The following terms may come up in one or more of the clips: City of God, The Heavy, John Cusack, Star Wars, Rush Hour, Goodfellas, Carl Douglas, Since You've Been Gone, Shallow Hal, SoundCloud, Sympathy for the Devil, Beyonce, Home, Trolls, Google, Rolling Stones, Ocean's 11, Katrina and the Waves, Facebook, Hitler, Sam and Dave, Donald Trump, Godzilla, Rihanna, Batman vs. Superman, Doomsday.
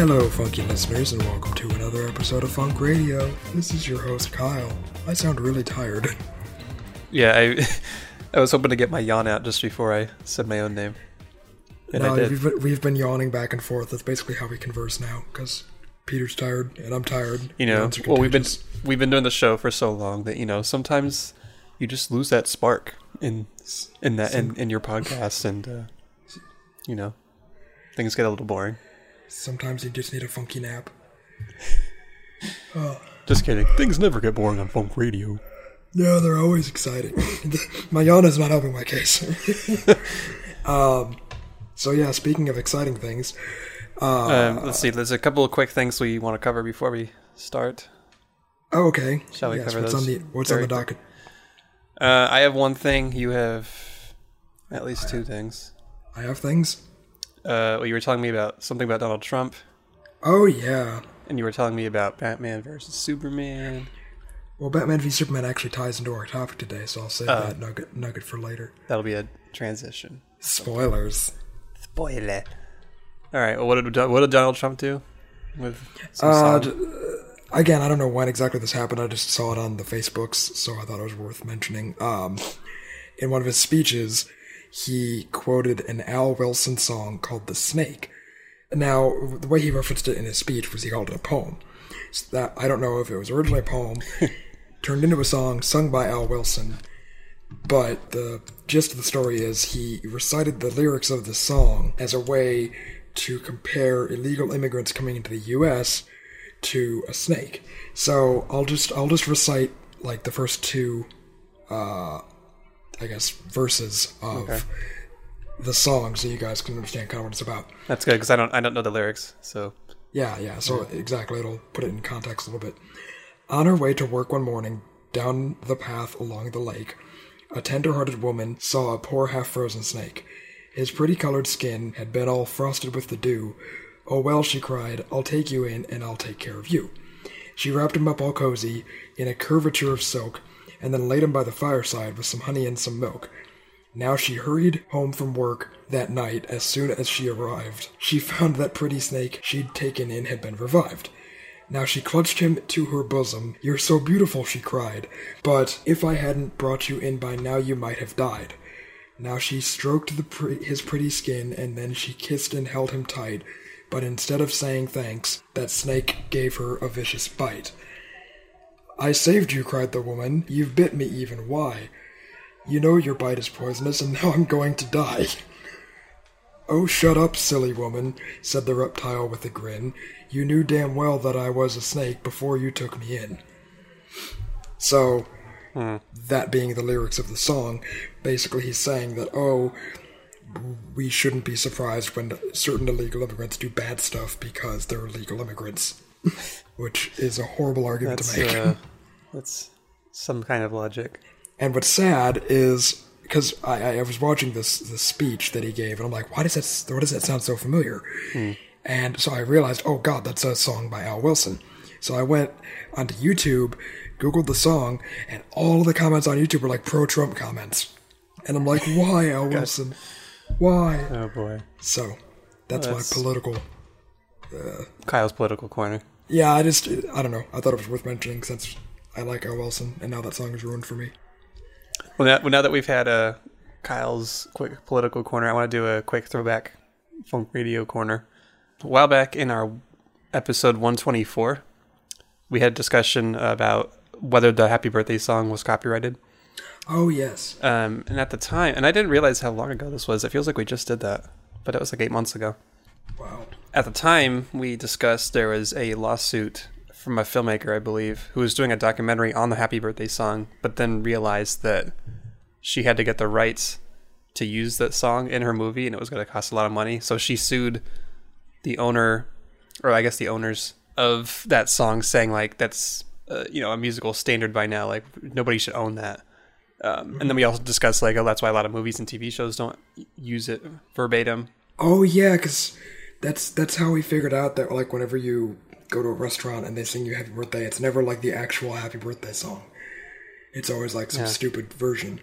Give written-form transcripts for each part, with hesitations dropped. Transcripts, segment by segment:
Hello, funky listeners, and welcome to another episode of Funk Radio. This is your host, Kyle. I sound really tired. Yeah, I was hoping to get my yawn out just before I said my own name. And no, I did. We've been yawning back and forth. That's basically how we converse now, because Peter's tired, and I'm tired. You know, well, we've been doing the show for so long that, you know, sometimes you just lose that spark in your podcast, and, you know, things get a little boring. Sometimes you just need a funky nap. Just kidding. Things never get boring on Funk Radio. No, they're always exciting. My yawn is not helping my case. So yeah, speaking of exciting things. Let's see, there's a couple of quick things we want to cover before we start. Oh, okay. Shall we cover those? What's on the docket? I have one thing. You have at least two things. I have things? Well, you were telling me about something about Donald Trump. Oh, yeah. And you were telling me about Batman vs. Superman. Well, Batman vs. Superman actually ties into our topic today, so I'll save that nugget for later. That'll be a transition. Spoilers. Spoiler. All right, well, what did Donald Trump do? With again, I don't know when exactly this happened. I just saw it on the Facebooks, so I thought it was worth mentioning. In one of his speeches, he quoted an Al Wilson song called The Snake. Now, the way he referenced it in his speech was he called it a poem. So that, I don't know if it was originally a poem, turned into a song sung by Al Wilson, but the gist of the story is he recited the lyrics of the song as a way to compare illegal immigrants coming into the U.S. to a snake. So I'll just recite like the first two I guess, verses of the song, so you guys can understand kind of what it's about. That's good, because I don't know the lyrics, so... Yeah, so exactly, it'll put it in context a little bit. On her way to work one morning, down the path along the lake, a tender-hearted woman saw a poor half-frozen snake. His pretty colored skin had been all frosted with the dew. "Oh, well," she cried, "I'll take you in, and I'll take care of you." She wrapped him up all cozy, in a curvature of silk, and then laid him by the fireside with some honey and some milk. Now she hurried home from work that night. As soon as she arrived, she found that pretty snake she'd taken in had been revived. Now she clutched him to her bosom. "You're so beautiful," she cried, "but if I hadn't brought you in by now, you might have died." Now she stroked his pretty skin, and then she kissed and held him tight, but instead of saying thanks, that snake gave her a vicious bite. "I saved you," cried the woman. "You've bit me even. Why? You know your bite is poisonous, and now I'm going to die." "Oh, shut up, silly woman," said the reptile with a grin. "You knew damn well that I was a snake before you took me in." So, that being the lyrics of the song, basically he's saying that, oh, we shouldn't be surprised when certain illegal immigrants do bad stuff because they're illegal immigrants. Which is a horrible argument to make. That's some kind of logic. And what's sad is, because I was watching this speech that he gave, and I'm like, why does that sound so familiar? And so I realized, oh god, that's a song by Al Wilson. So I went onto YouTube, googled the song, and all of the comments on YouTube were like pro-Trump comments. And I'm like, why, Al Wilson? Why? Oh boy. So, that's my political... Kyle's political corner. Yeah, I don't know. I thought it was worth mentioning since I like Al Wilson, and now that song is ruined for me. Well, now that we've had Kyle's quick political corner, I want to do a quick throwback Funk Radio corner. A while back in our episode 124, we had a discussion about whether the Happy Birthday song was copyrighted. Oh, yes. And at the time, and I didn't realize how long ago this was. It feels like we just did that, but it was like 8 months ago. Wow. At the time, we discussed there was a lawsuit from a filmmaker, I believe, who was doing a documentary on the Happy Birthday song, but then realized that she had to get the rights to use that song in her movie, and it was going to cost a lot of money. So she sued the owner, or I guess the owners of that song, saying, like, that's, a musical standard by now. Like, nobody should own that. And then we also discussed, like, oh, that's why a lot of movies and TV shows don't use it verbatim. Oh, yeah, because that's how we figured out that, like, whenever you go to a restaurant and they sing you Happy Birthday, it's never, like, the actual Happy Birthday song. It's always, like, some stupid version.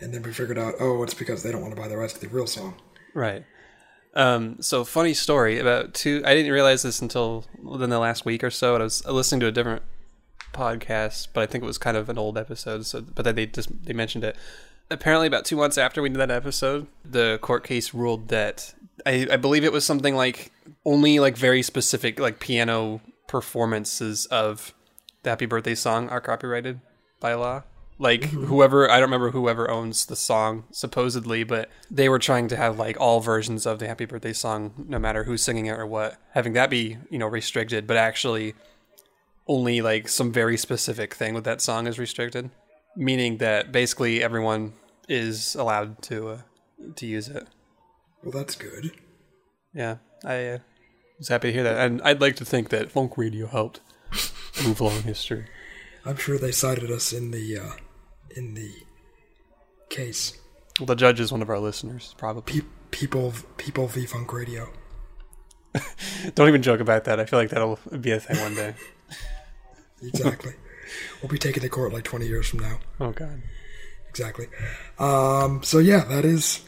And then we figured out, oh, it's because they don't want to buy the rights to the real song. Right. So funny story about I didn't realize this until within the last week or so. And I was listening to a different podcast, but I think it was kind of an old episode. So, but then they mentioned it. Apparently, about 2 months after we did that episode, the court case ruled that I believe it was something like only like very specific like piano performances of the Happy Birthday song are copyrighted by law. Like whoever, I don't remember whoever owns the song supposedly, but they were trying to have like all versions of the Happy Birthday song, no matter who's singing it or what, having that be, you know, restricted, but actually only like some very specific thing with that song is restricted, meaning that basically everyone is allowed to use it. Well, that's good. Yeah, I was happy to hear that, and I'd like to think that Funk Radio helped move along history. I'm sure they cited us in the case. Well, the judge is one of our listeners, probably. People v Funk Radio. Don't even joke about that. I feel like that'll be a thing one day. Exactly. We'll be taking the court like 20 years from now. Oh God. Exactly. So yeah, that is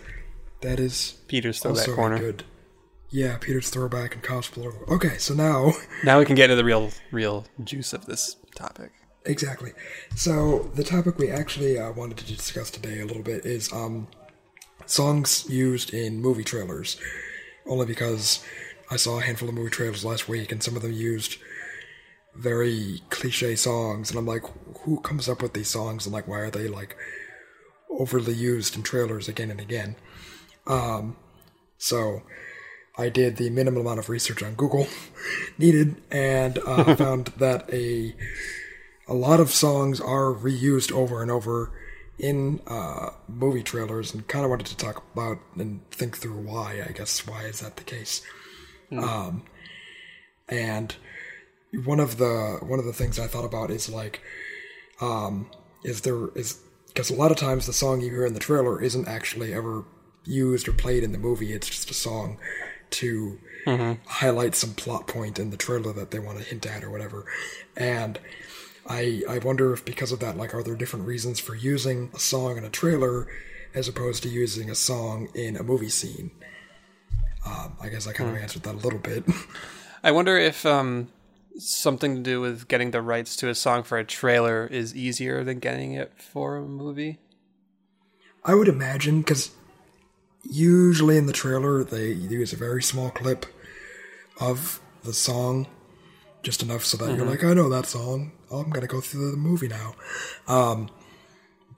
Peter's throwback also corner. Good. Yeah, Peter's throwback and cosplay. Okay, so now we can get into the real juice of this topic. Exactly. So the topic we actually wanted to discuss today a little bit is songs used in movie trailers. Only because I saw a handful of movie trailers last week, and some of them used very cliche songs, and I'm like, who comes up with these songs, and like, why are they like overly used in trailers again and again? So I did the minimal amount of research on Google needed, and found that a lot of songs are reused over and over in movie trailers, and kind of wanted to talk about and think through why. I guess why is that the case? Mm. And one of the things I thought about is like, because a lot of times the song you hear in the trailer isn't actually ever used or played in the movie. It's just a song to highlight some plot point in the trailer that they want to hint at or whatever. And I wonder if because of that, like, are there different reasons for using a song in a trailer as opposed to using a song in a movie scene? I guess I kind of answered that a little bit. I wonder if something to do with getting the rights to a song for a trailer is easier than getting it for a movie. I would imagine, because usually in the trailer they use a very small clip of the song, just enough so that you're like, I know that song, I'm gonna go through the movie now,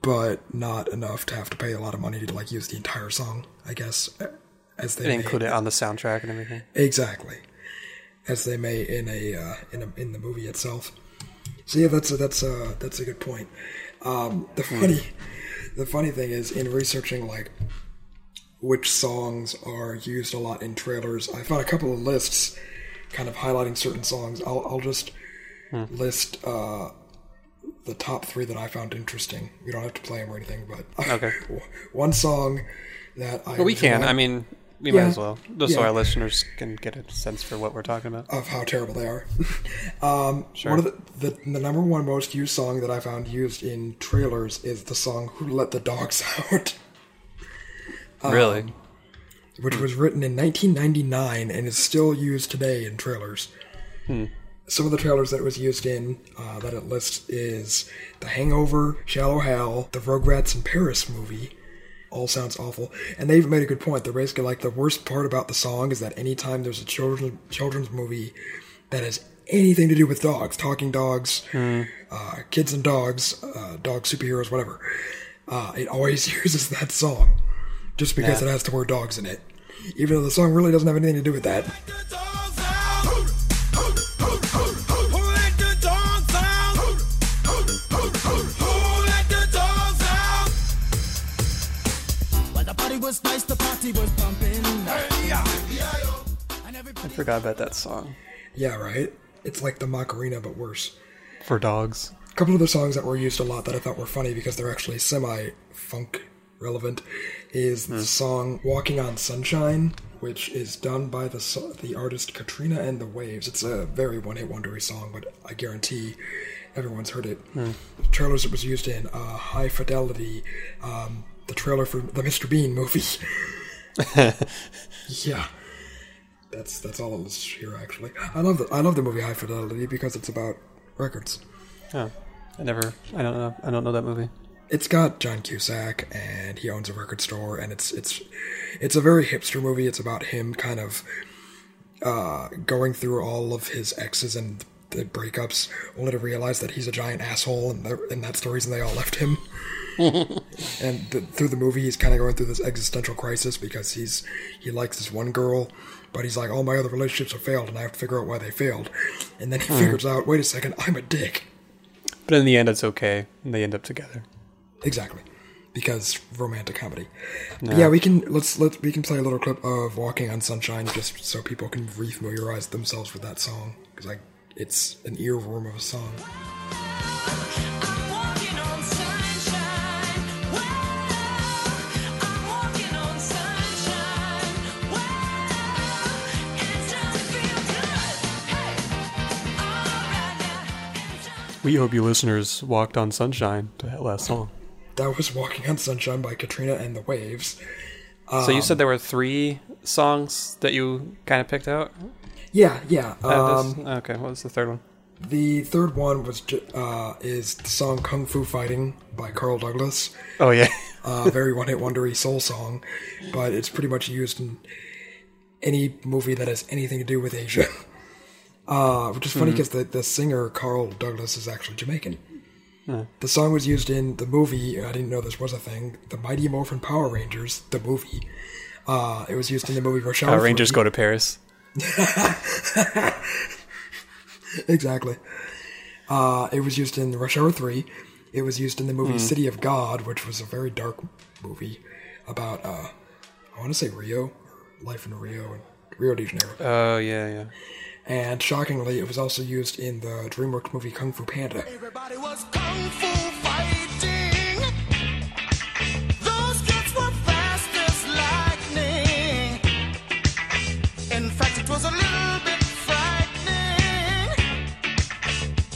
but not enough to have to pay a lot of money to like use the entire song, I guess, as they include it on the soundtrack and everything. Exactly. As they may in the movie itself. So yeah, that's a good point. The funny thing is, in researching like which songs are used a lot in trailers, I found a couple of lists kind of highlighting certain songs. I'll just list the top three that I found interesting. We don't have to play them or anything, but okay. One song that I... Well, we can. I mean... We might as well, just so our listeners can get a sense for what we're talking about. Of how terrible they are. Sure. One of the number one most used song that I found used in trailers is the song Who Let the Dogs Out? Really? Which was written in 1999 and is still used today in trailers. Some of the trailers that it was used in that it lists is The Hangover, Shallow Hal, the Rugrats in Paris movie. All sounds awful. And they even made a good point. They're basically like, the worst part about the song is that anytime there's a children's movie that has anything to do with dogs, talking dogs, kids and dogs, dog superheroes, whatever, it always uses that song just because it has the word dogs in it. Even though the song really doesn't have anything to do with that. I forgot about that song. Yeah, right? It's like the Macarena, but worse. For dogs. A couple of the songs that were used a lot that I thought were funny because they're actually semi-funk relevant is the song Walking on Sunshine, which is done by the artist Katrina and the Waves. It's a very one-hit wondery song, but I guarantee everyone's heard it. The trailers it was used in, High Fidelity, the trailer for the Mr. Bean movie. Yeah. That's all that was here, actually. I love the movie High Fidelity because it's about records. Oh, I don't know that movie. It's got John Cusack, and he owns a record store, and it's a very hipster movie. It's about him kind of going through all of his exes and the breakups, only to realize that he's a giant asshole, and that's the reason they all left him. And through the movie, he's kind of going through this existential crisis because he likes this one girl, but he's like, all my other relationships have failed, and I have to figure out why they failed. And then he figures out, wait a second, I'm a dick. But in the end, it's okay, and they end up together. Exactly, because romantic comedy. No. Yeah, we can play a little clip of "Walking on Sunshine" just so people can re-familiarize themselves with that song, because it's an earworm of a song. We hope you listeners walked on sunshine to that last song. That was Walking on Sunshine by Katrina and the Waves. So you said there were 3 songs that you kind of picked out? Yeah. Okay, what was the third one? The third one was is the song Kung Fu Fighting by Carl Douglas. Oh, yeah. Very one-hit wondery soul song, but it's pretty much used in any movie that has anything to do with Asia. Which is funny because the singer, Carl Douglas, is actually Jamaican. The song was used in the movie, I didn't know this was a thing, the Mighty Morphin Power Rangers, the movie. It was used in the movie Rush Hour. Power Rangers Go to Paris. Exactly. It was used in Rush Hour 3. It was used in the movie City of God, which was a very dark movie about, I want to say Rio, life in Rio, and Rio de Janeiro. Oh, yeah. And shockingly, it was also used in the DreamWorks movie Kung Fu Panda. Everybody was kung fu fighting. Those kids were fast as lightning. In fact, it was a little bit frightening.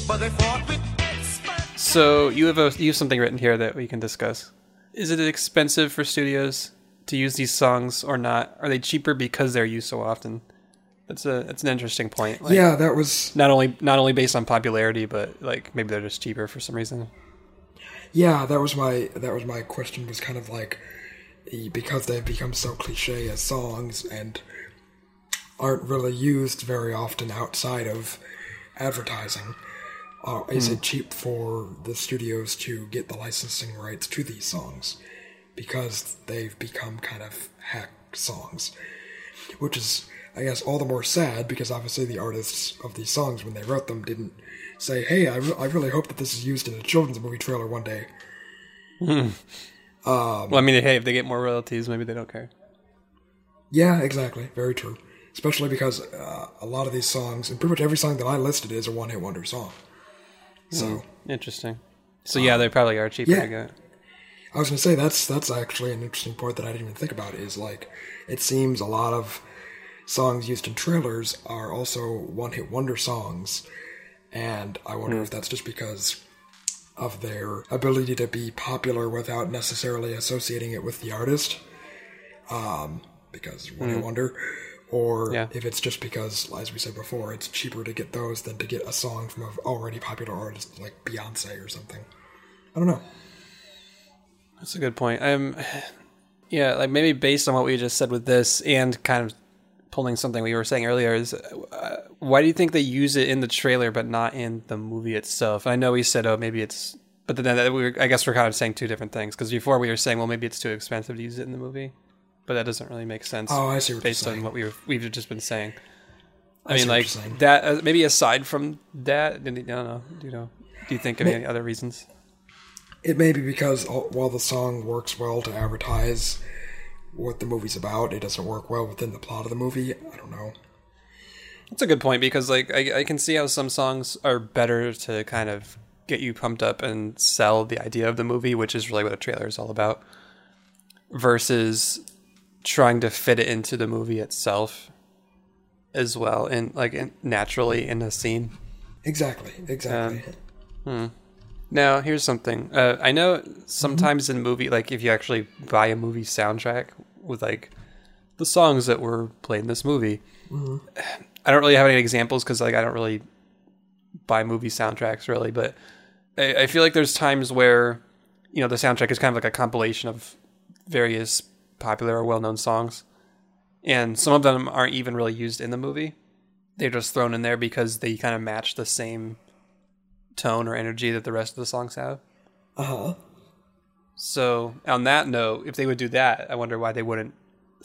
But they fought with expert. So you have something written here that we can discuss. Is it expensive for studios to use these songs or not? Are they cheaper because they're used so often? That's an interesting point. That was not only based on popularity, but maybe they're just cheaper for some reason. Yeah, that was my question. Was kind of because they've become so cliche as songs and aren't really used very often outside of advertising. Is it cheap for the studios to get the licensing rights to these songs because they've become kind of hack songs, which is, I guess, all the more sad because obviously the artists of these songs, when they wrote them, didn't say, hey, I really hope that this is used in a children's movie trailer one day. Hey, if they get more royalties, maybe they don't care. Yeah, exactly. Very true. Especially because a lot of these songs, and pretty much every song that I listed is a one-hit wonder song. So interesting. So they probably are cheaper to get. I was going to say, that's actually an interesting point that I didn't even think about, is it seems a lot of songs used in trailers are also one-hit wonder songs, and I wonder if that's just because of their ability to be popular without necessarily associating it with the artist, because one-hit wonder, or if it's just because, as we said before, it's cheaper to get those than to get a song from an already popular artist like Beyonce or something. I don't know. That's a good point. Maybe based on what we just said with this and kind of pulling something we were saying earlier is, why do you think they use it in the trailer but not in the movie itself? I know we said, but then I guess we're kind of saying two different things, because before we were saying, well, maybe it's too expensive to use it in the movie, but that doesn't really make sense. Oh, I see what based you're saying. On what we've just been saying. I mean, that. Maybe aside from that, I don't know. Do you think of any other reasons? It may be because while the song works well to advertise what the movie's about, it doesn't work well within the plot of the movie. I don't know. That's a good point, because I can see how some songs are better to kind of get you pumped up and sell the idea of the movie, which is really what a trailer is all about, versus trying to fit it into the movie itself as well, and naturally in a scene. Exactly. Now, here's something. I know sometimes in movie, if you actually buy a movie soundtrack with the songs that were played in this movie. Mm-hmm. I don't really have any examples because like I don't really buy movie soundtracks really, but I feel like there's times where, you know, the soundtrack is kind of like a compilation of various popular or well-known songs, and some of them aren't even really used in the movie. They're just thrown in there because they kind of match the same tone or energy that the rest of the songs have. Uh-huh. So on that note, if they would do that, I wonder why they wouldn't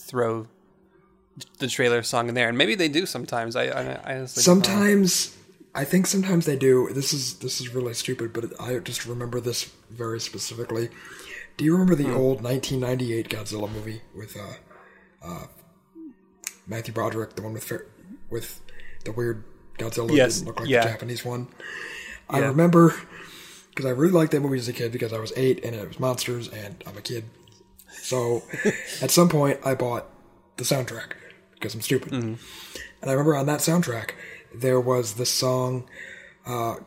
throw the trailer song in there. And maybe they do sometimes. I honestly sometimes I think sometimes they do. This is really stupid, but I just remember this very specifically. Do you remember the old 1998 Godzilla movie with Matthew Broderick, the one with the weird Godzilla? Yes. Didn't look like the Japanese one. Yeah. I remember because I really liked that movie as a kid because I was 8 and it was monsters and I'm a kid. So at some point I bought the soundtrack because I'm stupid. Mm-hmm. And I remember on that soundtrack there was the song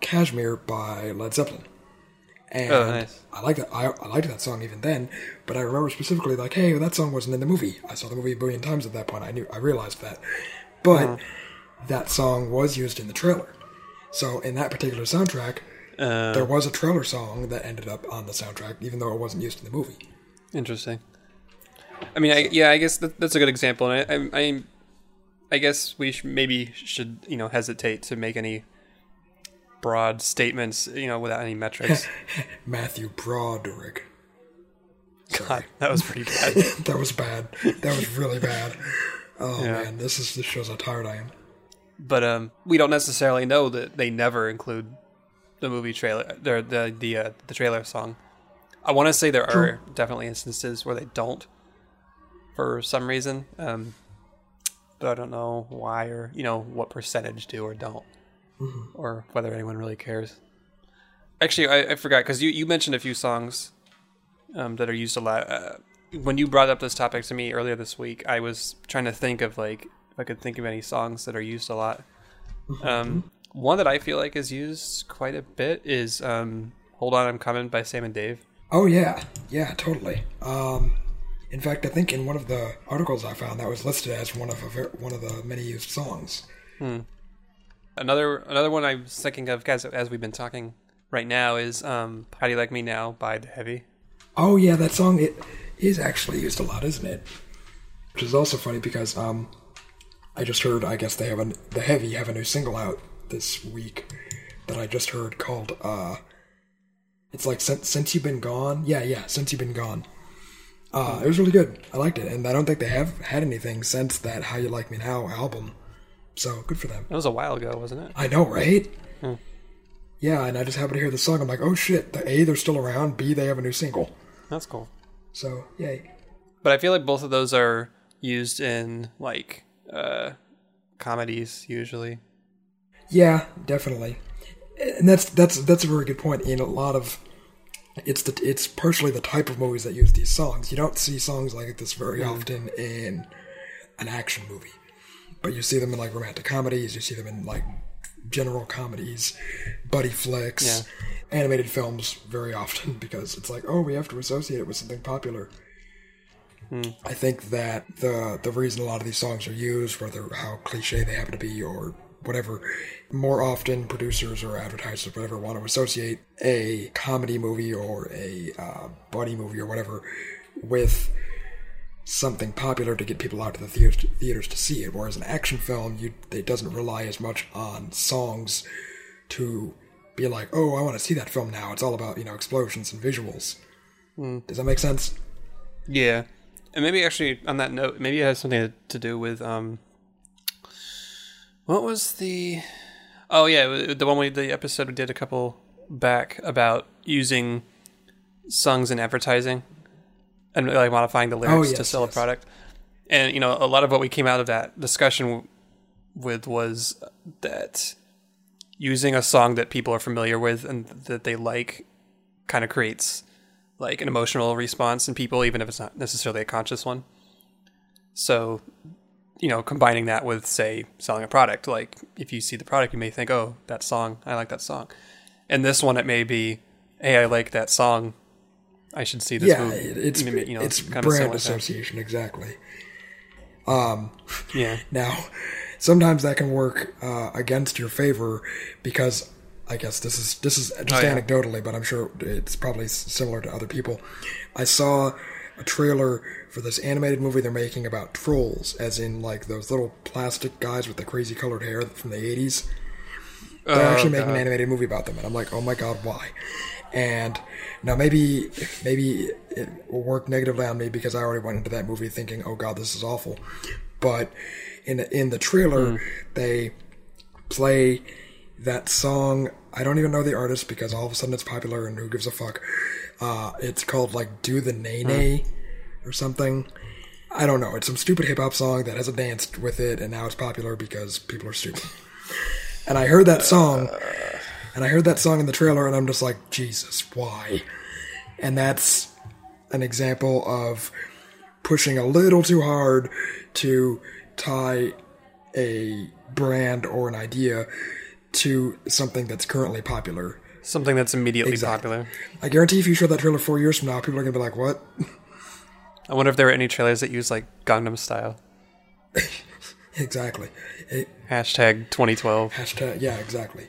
Kashmir by Led Zeppelin. And nice. I liked that song even then, but I remember specifically like, hey, well, that song wasn't in the movie. I saw the movie a billion times at that point. I realized that. But that song was used in the trailer. So in that particular soundtrack, there was a trailer song that ended up on the soundtrack, even though it wasn't used in the movie. Interesting. I mean, I guess that's a good example. And I guess we should hesitate to make any broad statements, without any metrics. Matthew Broderick. Sorry. God, that was pretty bad. That was bad. That was really bad. Oh yeah. Man, this shows how tired I am. But we don't necessarily know that they never include the movie trailer, the trailer song. I want to say there are definitely instances where they don't, for some reason, but I don't know why or what percentage do or don't, mm-hmm. or whether anyone really cares. Actually, I forgot because you mentioned a few songs that are used a lot. When you brought up this topic to me earlier this week, I was trying to think of like if I could think of any songs that are used a lot. Mm-hmm. One that I feel like is used quite a bit is "Hold On, I'm Coming" by Sam and Dave. Oh yeah, totally. In fact, I think in one of the articles I found that was listed as one of the many used songs. Another one I was thinking of, guys, as we've been talking right now, is "How Do You Like Me Now" by The Heavy. Oh yeah, that song it is actually used a lot, isn't it? Which is also funny because I just heard. I guess The Heavy have a new single out this week that I just heard called. It's like Since You've Been Gone. Yeah, Since You've Been Gone. It was really good. I liked it. And I don't think they have had anything since that How You Like Me Now album. So, good for them. That was a while ago, wasn't it? I know, right? Hmm. Yeah, and I just happened to hear the song. I'm like, oh shit, A, they're still around. B, they have a new single. That's cool. So, yay. But I feel like both of those are used in, like, comedies, usually. Yeah, definitely. And that's a very good point. In a lot of, it's partially the type of movies that use these songs. You don't see songs like this very often in an action movie, but you see them in like romantic comedies. You see them in like general comedies, buddy flicks, animated films very often because it's like, oh, we have to associate it with something popular. I think that the reason a lot of these songs are used, whether how cliche they happen to be or whatever, more often producers or advertisers, whatever, want to associate a comedy movie or a buddy movie or whatever with something popular to get people out to the theaters to see it. Whereas an action film, it doesn't rely as much on songs to be like, oh, I want to see that film now. It's all about, explosions and visuals. Does that make sense? Yeah. And maybe actually on that note, maybe it has something to do with... what was the... Oh, yeah, the episode we did a couple back about using songs in advertising and like modifying the lyrics to sell a product. And, a lot of what we came out of that discussion with was that using a song that people are familiar with and that they like kind of creates like an emotional response in people, even if it's not necessarily a conscious one. So... combining that with, say, selling a product. Like, if you see the product, you may think, oh, that song, I like that song. And this one, it may be, hey, I like that song, I should see this movie. Yeah, it's brand association, exactly. Now, sometimes that can work against your favor, because I guess this is just anecdotally, but I'm sure it's probably similar to other people. I saw a trailer for this animated movie they're making about trolls, as in like those little plastic guys with the crazy colored hair from the 80s. They're actually making an animated movie about them, and I'm like, oh my god, why? And now maybe it will work negatively on me because I already went into that movie thinking, oh god, this is awful. But in the trailer, they play that song. I don't even know the artist because all of a sudden it's popular and who gives a fuck. It's called like Do the Nay Nay or something. I don't know. It's some stupid hip hop song that has a dance with it, and now it's popular because people are stupid. And I heard that song, in the trailer, and I'm just like, Jesus, why? And that's an example of pushing a little too hard to tie a brand or an idea to something that's currently popular. Something that's immediately popular. I guarantee if you show that trailer 4 years from now, people are going to be like, what? I wonder if there were any trailers that use, like, Gangnam Style. Exactly. Hashtag 2012. Hashtag, yeah, exactly.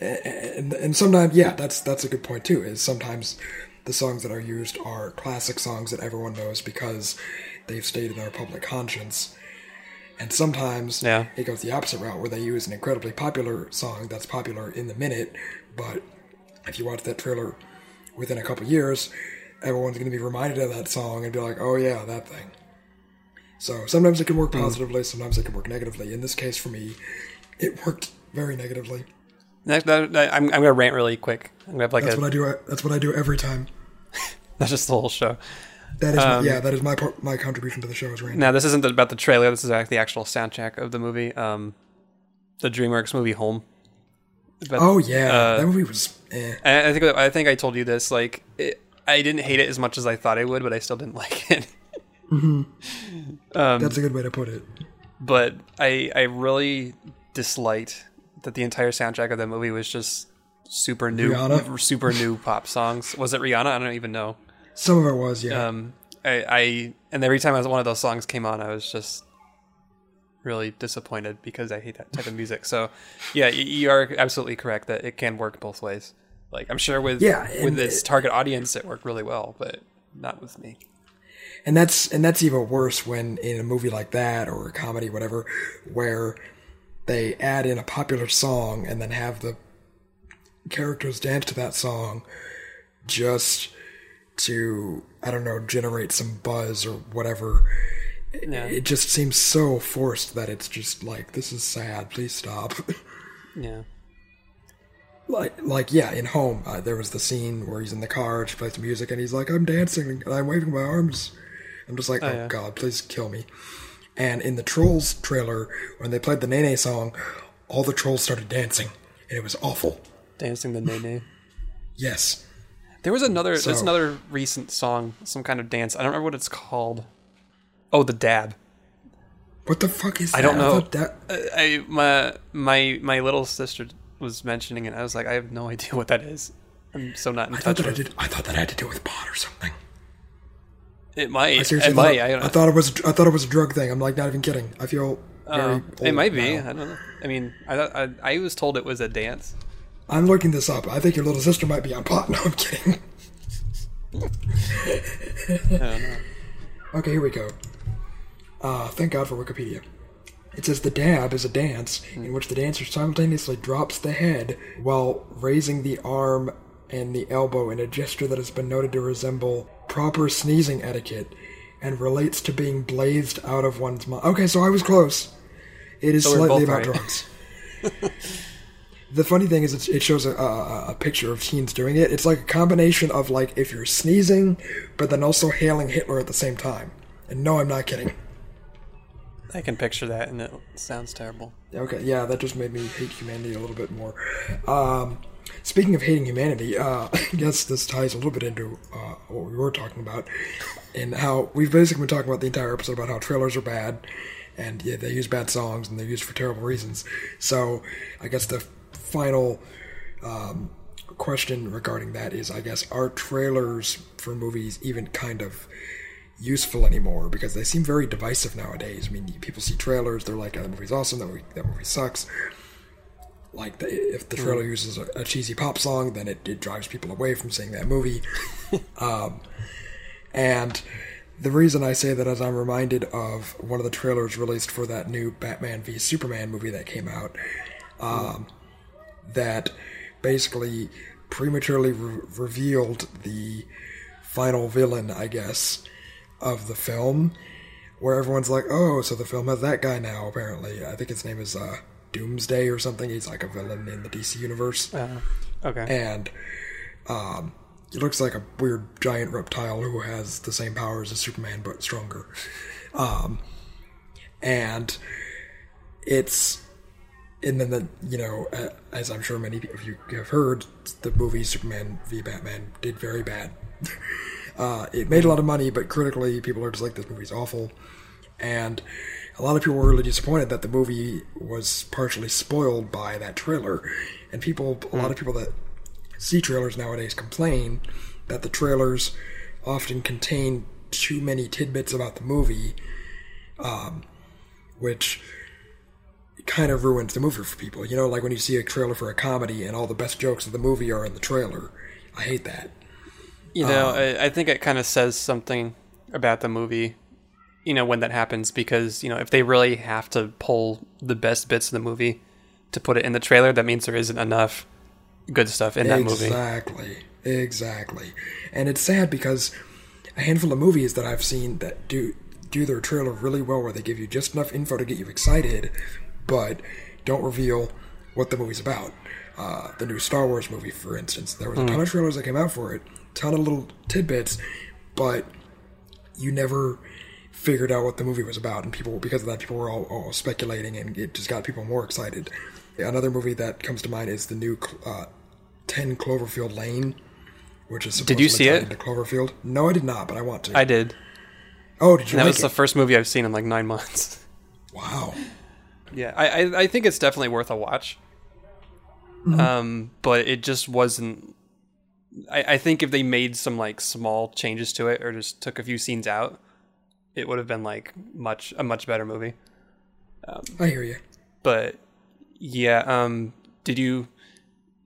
And sometimes, yeah, that's a good point, too, is sometimes the songs that are used are classic songs that everyone knows because they've stayed in our public conscience. And sometimes it goes the opposite route where they use an incredibly popular song that's popular in the minute, but if you watch that trailer within a couple years, everyone's going to be reminded of that song and be like, oh yeah, that thing. So sometimes it can work positively, sometimes it can work negatively. In this case for me, it worked very negatively. I'm going to rant really quick. I'm gonna have like that's what I do every time. That's just the whole show. That is that is my contribution to the show is random. Now, this isn't about the trailer. This is the actual soundtrack of the movie, the DreamWorks movie Home. But, that movie was. I think I told you this. Like, I didn't hate it as much as I thought I would, but I still didn't like it. That's a good way to put it. But I really disliked that the entire soundtrack of that movie was just super new pop songs. Was it Rihanna? I don't even know. Some of it was, yeah. And every time one of those songs came on, I was just really disappointed because I hate that type of music. So, yeah, you are absolutely correct that it can work both ways. Like, I'm sure with its target audience, it worked really well, but not with me. And that's even worse when in a movie like that or a comedy, whatever, where they add in a popular song and then have the characters dance to that song just to, I don't know, generate some buzz or whatever. Yeah. It just seems so forced that it's just like, this is sad, please stop. Yeah. Like, in Home, there was the scene where he's in the car, she plays music, and he's like, I'm dancing, and I'm waving my arms. I'm just like, oh god, please kill me. And in the Trolls trailer, when they played the Nene song, all the trolls started dancing, and it was awful. Dancing the Nene? Yes. There was another recent song, some kind of dance. I don't remember what it's called. Oh, the dab. What the fuck is that? I don't know. My little sister was mentioning it. I was like, I have no idea what that is. I'm so not in touch with it. I thought that had to do with pot or something. It might. It might. I don't know. I thought it was a drug thing. I'm like not even kidding. I feel very old. It might be. Now. I don't know. I mean, I was told it was a dance. I'm looking this up. I think your little sister might be on pot. No, I'm kidding. I don't know. Okay, here we go. Thank God for Wikipedia. It says the dab is a dance in which the dancer simultaneously drops the head while raising the arm and the elbow in a gesture that has been noted to resemble proper sneezing etiquette and relates to being blazed out of one's mind. Okay, so I was close. It is slightly about drugs. The funny thing is it shows a picture of teens doing it. It's like a combination of, like, if you're sneezing, but then also hailing Hitler at the same time. And no, I'm not kidding. I can picture that, and it sounds terrible. Okay, yeah, that just made me hate humanity a little bit more. Speaking of hating humanity, I guess this ties a little bit into what we were talking about, and how we've basically been talking about the entire episode about how trailers are bad, and yeah, they use bad songs, and they're used for terrible reasons. So I guess the final question regarding that is, I guess, are trailers for movies even kind of useful anymore because they seem very divisive nowadays. I mean, people see trailers, they're like, oh, that movie's awesome, that movie sucks. Like, if the trailer uses a cheesy pop song, then it drives people away from seeing that movie. And the reason I say that is I'm reminded of one of the trailers released for that new Batman vs. Superman movie that came out, that basically prematurely revealed the final villain, I guess, of the film, where everyone's like, oh, so the film has that guy now, apparently. I think his name is Doomsday or something. He's like a villain in the DC universe. Okay. And he looks like a weird giant reptile who has the same powers as Superman but stronger. And it's... And then, as I'm sure many of you have heard, the movie Superman v. Batman did very bad. It made a lot of money, but critically, people are just like, this movie's awful. And a lot of people were really disappointed that the movie was partially spoiled by that trailer. And a lot of people that see trailers nowadays complain that the trailers often contain too many tidbits about the movie, which... kind of ruins the movie for people. You know, like when you see a trailer for a comedy and all the best jokes of the movie are in the trailer. I hate that. I think it kind of says something about the movie, when that happens, because, if they really have to pull the best bits of the movie to put it in the trailer, that means there isn't enough good stuff in that movie. Exactly. And it's sad because a handful of movies that I've seen that do their trailer really well, where they give you just enough info to get you excited, but don't reveal what the movie's about. The new Star Wars movie, for instance. There was a ton of trailers that came out for it, ton of little tidbits, but you never figured out what the movie was about, and because of that, people were all speculating, and it just got people more excited. Another movie that comes to mind is the new 10 Cloverfield Lane, which is supposedly... Did you see it? Into Cloverfield. No, I did not, but I want to. I did. Oh, did you like it? That was the first movie I've seen in like 9 months. Wow. Yeah, I think it's definitely worth a watch. Mm-hmm. But it just wasn't... I think if they made some like small changes to it or just took a few scenes out, it would have been like a much better movie. I hear you. But yeah, did you...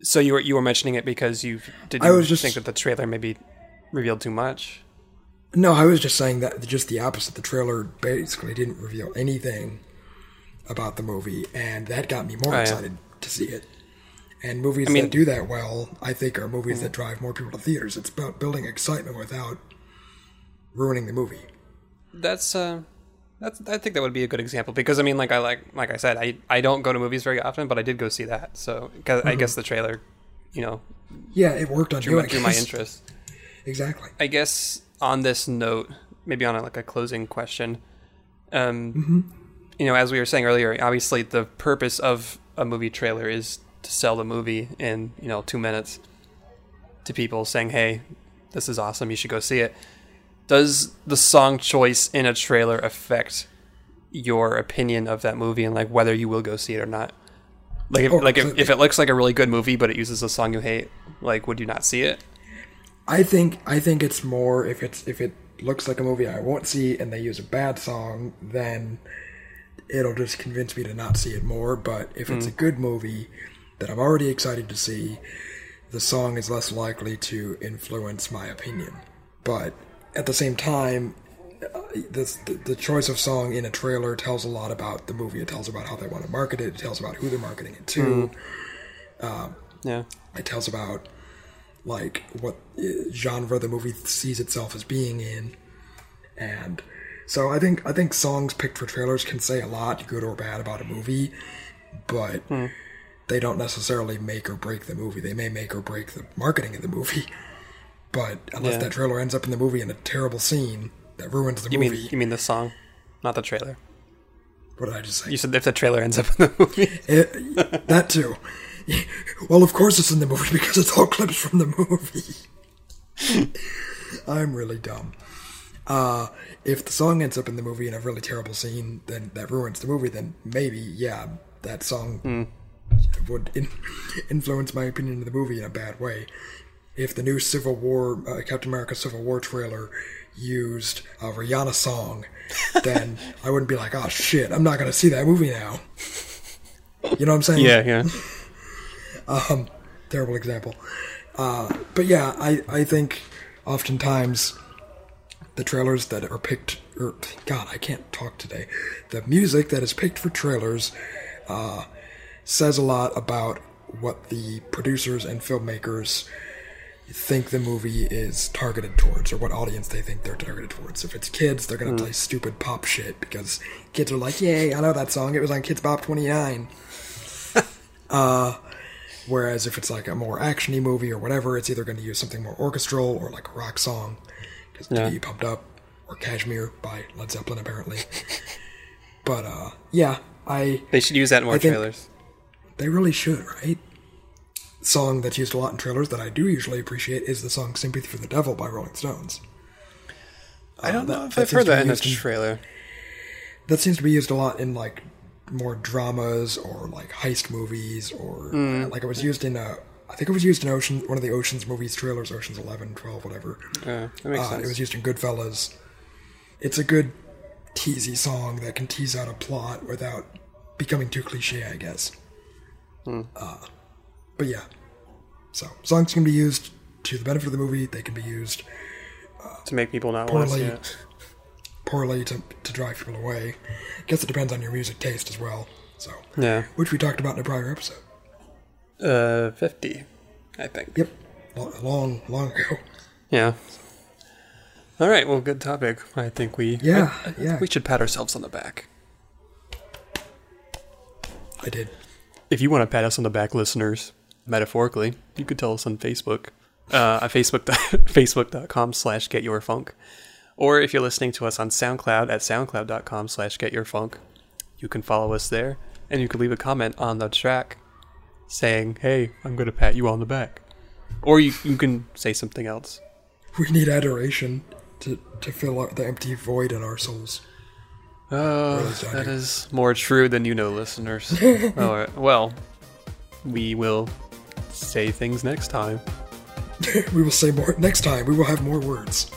So you were mentioning it because you think that the trailer maybe revealed too much? No, I was just saying that just the opposite. The trailer basically didn't reveal anything about the movie, and that got me more excited to see it. And movies that do that well, I think, are movies that drive more people to theaters. It's about building excitement without ruining the movie. That's I think that would be a good example, because like I said, I don't go to movies very often, but I did go see that. So I guess the trailer, it worked on drew my interest. Exactly. I guess on this note, maybe on a closing question. As we were saying earlier, obviously the purpose of a movie trailer is to sell the movie in, 2 minutes to people, saying, hey, this is awesome, you should go see it. Does the song choice in a trailer affect your opinion of that movie and like whether you will go see it or not? Like, if it looks like a really good movie, but it uses a song you hate, like, would you not see it? I think it's more if it looks like a movie I won't see and they use a bad song, then it'll just convince me to not see it more. But if it's a good movie that I'm already excited to see, the song is less likely to influence my opinion. But at the same time, the choice of song in a trailer tells a lot about the movie. It tells about how they want to market it. It tells about who they're marketing it to. It tells about like what genre the movie sees itself as being in. And so I think songs picked for trailers can say a lot, good or bad, about a movie, but they don't necessarily make or break the movie. They may make or break the marketing of the movie, but unless that trailer ends up in the movie in a terrible scene that ruins the movie. You mean the song, not the trailer? What did I just say? You said if the trailer ends up in the movie. That too. Well, of course it's in the movie because it's all clips from the movie. I'm really dumb. If the song ends up in the movie in a really terrible scene, then that ruins the movie, then maybe, yeah, that song would influence my opinion of the movie in a bad way. If the new Captain America Civil War trailer used a Rihanna song, then I wouldn't be like, oh shit, I'm not going to see that movie now. You know what I'm saying? Yeah. Terrible example. But yeah, I think oftentimes the trailers that are picked, or God, I can't talk today. The music that is picked for trailers says a lot about what the producers and filmmakers think the movie is targeted towards, or what audience they think they're targeted towards. If it's kids, they're going to play stupid pop shit because kids are like, yay, I know that song. It was on Kids Bop 29. Whereas if it's like a more action-y movie or whatever, it's either going to use something more orchestral or like a rock song because To Get You Pumped Up, or Kashmir by Led Zeppelin apparently. But they should use that in more trailers. They really should, right? Song that's used a lot in trailers that I do usually appreciate is the song Sympathy for the Devil by Rolling Stones. I don't know if I've heard that in a trailer. That seems to be used a lot in like more dramas or like heist movies, or like it was used in I think it was used in one of the Ocean's movies trailers, Ocean's 11, 12, whatever. That makes sense. It was used in Goodfellas. It's a good teasy song that can tease out a plot without becoming too cliche, I guess. But yeah, so songs can be used to the benefit of the movie. They can be used to make people not want to see it. Poorly to drive people away. I guess it depends on your music taste as well. So yeah, which we talked about in a prior episode. 50, I think. Yep, long ago. Yeah. All right. Well, good topic. I think we I think we should pat ourselves on the back. I did. If you want to pat us on the back, listeners, metaphorically, you could tell us on Facebook, facebook.com/getyourfunk. Or if you're listening to us on SoundCloud at soundcloud.com/getyourfunk, you can follow us there, and you can leave a comment on the track saying, hey, I'm going to pat you on the back. Or you can say something else. We need adoration to fill out the empty void in our souls. Oh, that is more true than you know, listeners. All right. Well, we will say things next time. We will say more next time. We will have more words.